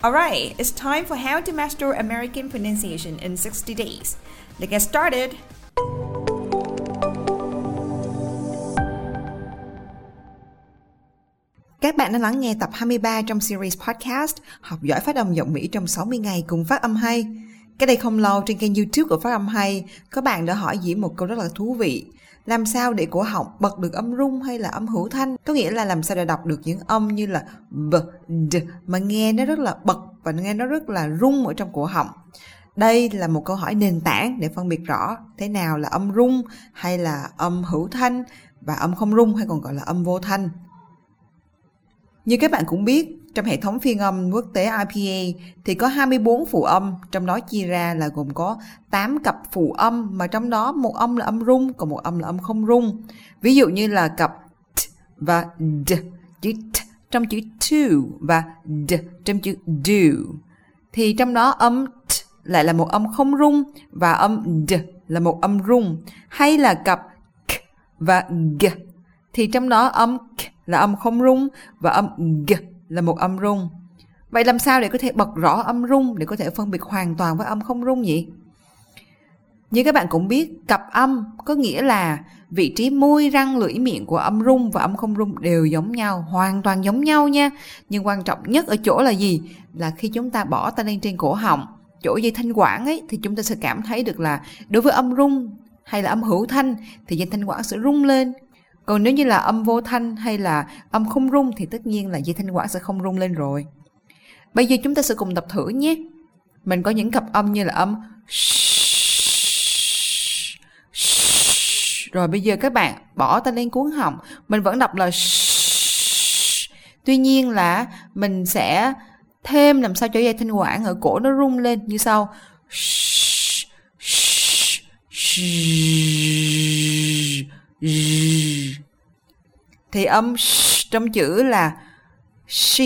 Alright, it's time for how to master American pronunciation in 60 days. Let's get started! Các bạn đã lắng nghe tập 23 trong series podcast Học giỏi phát âm giọng Mỹ trong 60 ngày cùng Phát Âm Hay. Cách đây không lâu trên kênh YouTube của Phát Âm Hay, các bạn đã hỏi Diễm một câu rất là thú vị. Làm sao để cổ họng bật được âm rung hay là âm hữu thanh? Có nghĩa là làm sao để đọc được những âm như là b, d mà nghe nó rất là bật và nghe nó rất là rung ở trong cổ họng. Đây là một câu hỏi nền tảng để phân biệt rõ thế nào là âm rung hay là âm hữu thanh và âm không rung hay còn gọi là âm vô thanh. Như các bạn cũng biết, trong hệ thống phiên âm quốc tế IPA thì có 24 phụ âm, trong đó chia ra là gồm có 8 cặp phụ âm, mà trong đó một âm là âm rung, còn một âm là âm không rung. Ví dụ như là cặp t và d, chữ t trong chữ to và d trong chữ do. Thì trong đó âm t lại là một âm không rung và âm d là một âm rung. Hay là cặp k và g, thì trong đó âm k là âm không rung và âm g là một âm rung. Vậy làm sao để có thể bật rõ âm rung để có thể phân biệt hoàn toàn với âm không rung nhỉ? Như các bạn cũng biết, cặp âm có nghĩa là vị trí môi, răng, lưỡi, miệng của âm rung và âm không rung đều giống nhau, hoàn toàn giống nhau nha. Nhưng quan trọng nhất ở chỗ là gì? Là khi chúng ta bỏ tay lên trên cổ họng, chỗ dây thanh quản ấy, thì chúng ta sẽ cảm thấy được là đối với âm rung hay là âm hữu thanh thì dây thanh quản sẽ rung lên. Còn nếu như là âm vô thanh hay là âm không rung thì tất nhiên là dây thanh quản sẽ không rung lên rồi. Bây giờ chúng ta sẽ cùng tập thử nhé. Mình có những cặp âm như là âm rồi bây giờ các bạn bỏ tay lên cuốn họng, mình vẫn đọc là tuy nhiên là mình sẽ thêm làm sao cho dây thanh quản ở cổ nó rung lên như sau. Thì âm sh trong chữ là she,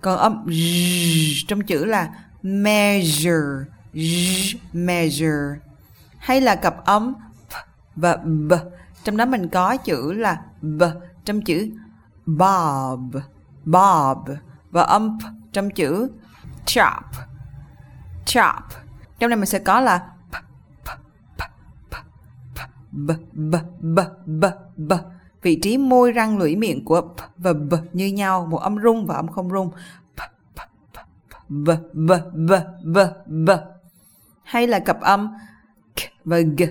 còn âm z trong chữ là measure, measure. Hay là cặp âm p và b, trong đó mình có chữ là b trong chữ bob, bob, và âm p trong chữ chop, chop. Trong này mình sẽ có là b, b, b, b, b. Vị trí môi, răng, lưỡi, miệng của p và b như nhau, một âm rung và âm không rung. P, p, p, b, b, b, b, b. Hay là cặp âm k và g.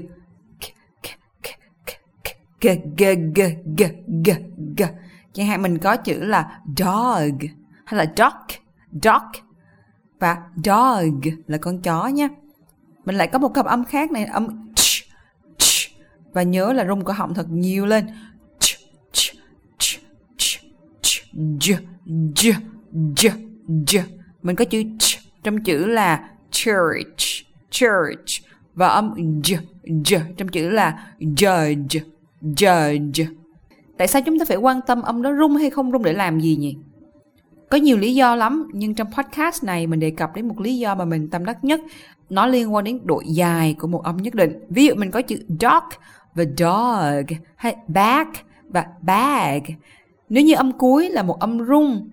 G, g, g, g, g, g. Chẳng hạn mình có chữ là dog hay là dog, dog. Và dog là con chó nha. Mình lại có một cặp âm khác này, âm và nhớ là rung của họng thật nhiều lên. Mình có chữ ch trong chữ là church, church, và âm j, j trong chữ là judge, judge. Tại sao chúng ta phải quan tâm âm đó rung hay không rung để làm gì nhỉ? Có nhiều lý do lắm, nhưng trong podcast này mình đề cập đến một lý do mà mình tâm đắc nhất. Nó liên quan đến độ dài của một âm nhất định. Ví dụ mình có chữ dog và dog, hay bag và bag. Nếu như âm cuối là một âm rung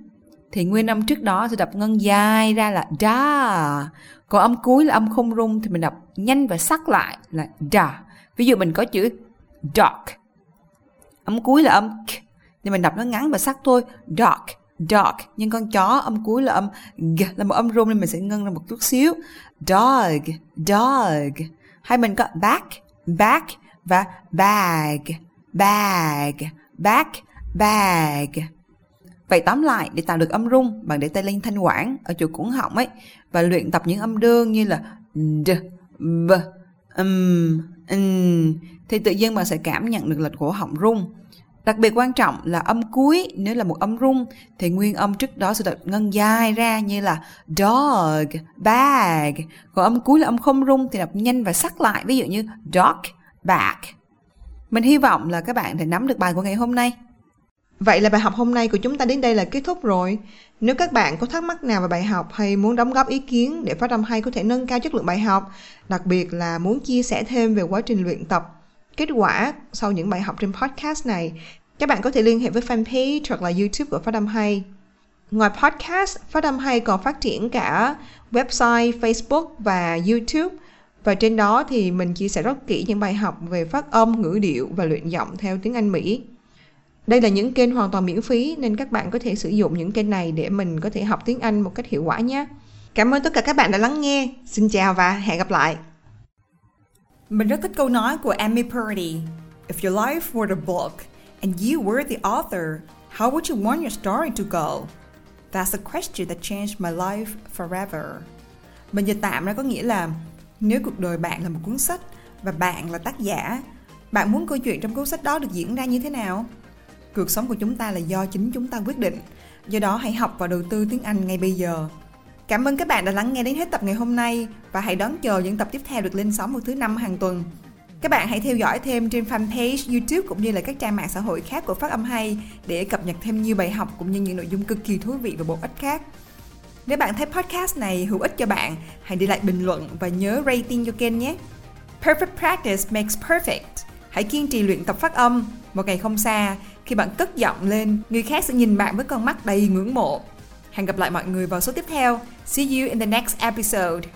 thì nguyên âm trước đó sẽ đọc ngân dài ra là da. Còn âm cuối là âm không rung thì mình đọc nhanh và sắc lại là da. Ví dụ mình có chữ dog, âm cuối là âm k thì mình đọc nó ngắn và sắc thôi, dog, dog. Nhưng con chó âm cuối là âm g, là một âm rung nên mình sẽ ngân ra một chút xíu, dog, dog. hay mình có back, back và bag, bag, back, bag. Vậy tóm lại, để tạo được âm rung, bạn để tay lên thanh quản ở chỗ cuống họng ấy và luyện tập những âm đương như là d, b, thì tự nhiên bạn sẽ cảm nhận được là cổ họng rung. Đặc biệt quan trọng là âm cuối, nếu là một âm rung thì nguyên âm trước đó sẽ được ngân dài ra như là dog, bag. Còn âm cuối là âm không rung thì đọc nhanh và sắc lại, ví dụ như dog, bag. Mình hy vọng là các bạn đã nắm được bài của ngày hôm nay. Vậy là bài học hôm nay của chúng ta đến đây là kết thúc rồi. Nếu các bạn có thắc mắc nào về bài học hay muốn đóng góp ý kiến để Phát Âm Hay có thể nâng cao chất lượng bài học, đặc biệt là muốn chia sẻ thêm về quá trình luyện tập, kết quả sau những bài học trên podcast này, các bạn có thể liên hệ với fanpage hoặc là YouTube của Phát Âm Hay. Ngoài podcast, Phát Âm Hay còn phát triển cả website, Facebook và YouTube. Và trên đó thì mình chia sẻ rất kỹ những bài học về phát âm, ngữ điệu và luyện giọng theo tiếng Anh Mỹ. Đây là những kênh hoàn toàn miễn phí nên các bạn có thể sử dụng những kênh này để mình có thể học tiếng Anh một cách hiệu quả nhé. Cảm ơn tất cả các bạn đã lắng nghe. Xin chào và hẹn gặp lại. Mình rất thích câu nói của Amy Purdy. If your life were a book and you were the author, how would you want your story to go? That's a question that changed my life forever. Mình dịch tạm ra có nghĩa là nếu cuộc đời bạn là một cuốn sách và bạn là tác giả, bạn muốn câu chuyện trong cuốn sách đó được diễn ra như thế nào? Cuộc sống của chúng ta là do chính chúng ta quyết định. Do đó hãy học và đầu tư tiếng Anh ngay bây giờ. Cảm ơn các bạn đã lắng nghe đến hết tập ngày hôm nay và hãy đón chờ những tập tiếp theo được lên sóng vào thứ Năm hàng tuần. Các bạn hãy theo dõi thêm trên fanpage, YouTube cũng như là các trang mạng xã hội khác của Phát Âm Hay để cập nhật thêm nhiều bài học cũng như những nội dung cực kỳ thú vị và bổ ích khác. Nếu bạn thấy podcast này hữu ích cho bạn, hãy để lại bình luận và nhớ rating cho kênh nhé. Perfect practice makes perfect. Hãy kiên trì luyện tập phát âm. Một ngày không xa, khi bạn cất giọng lên, người khác sẽ nhìn bạn với con mắt đầy ngưỡng mộ. Hẹn gặp lại mọi người vào số tiếp theo. See you in the next episode.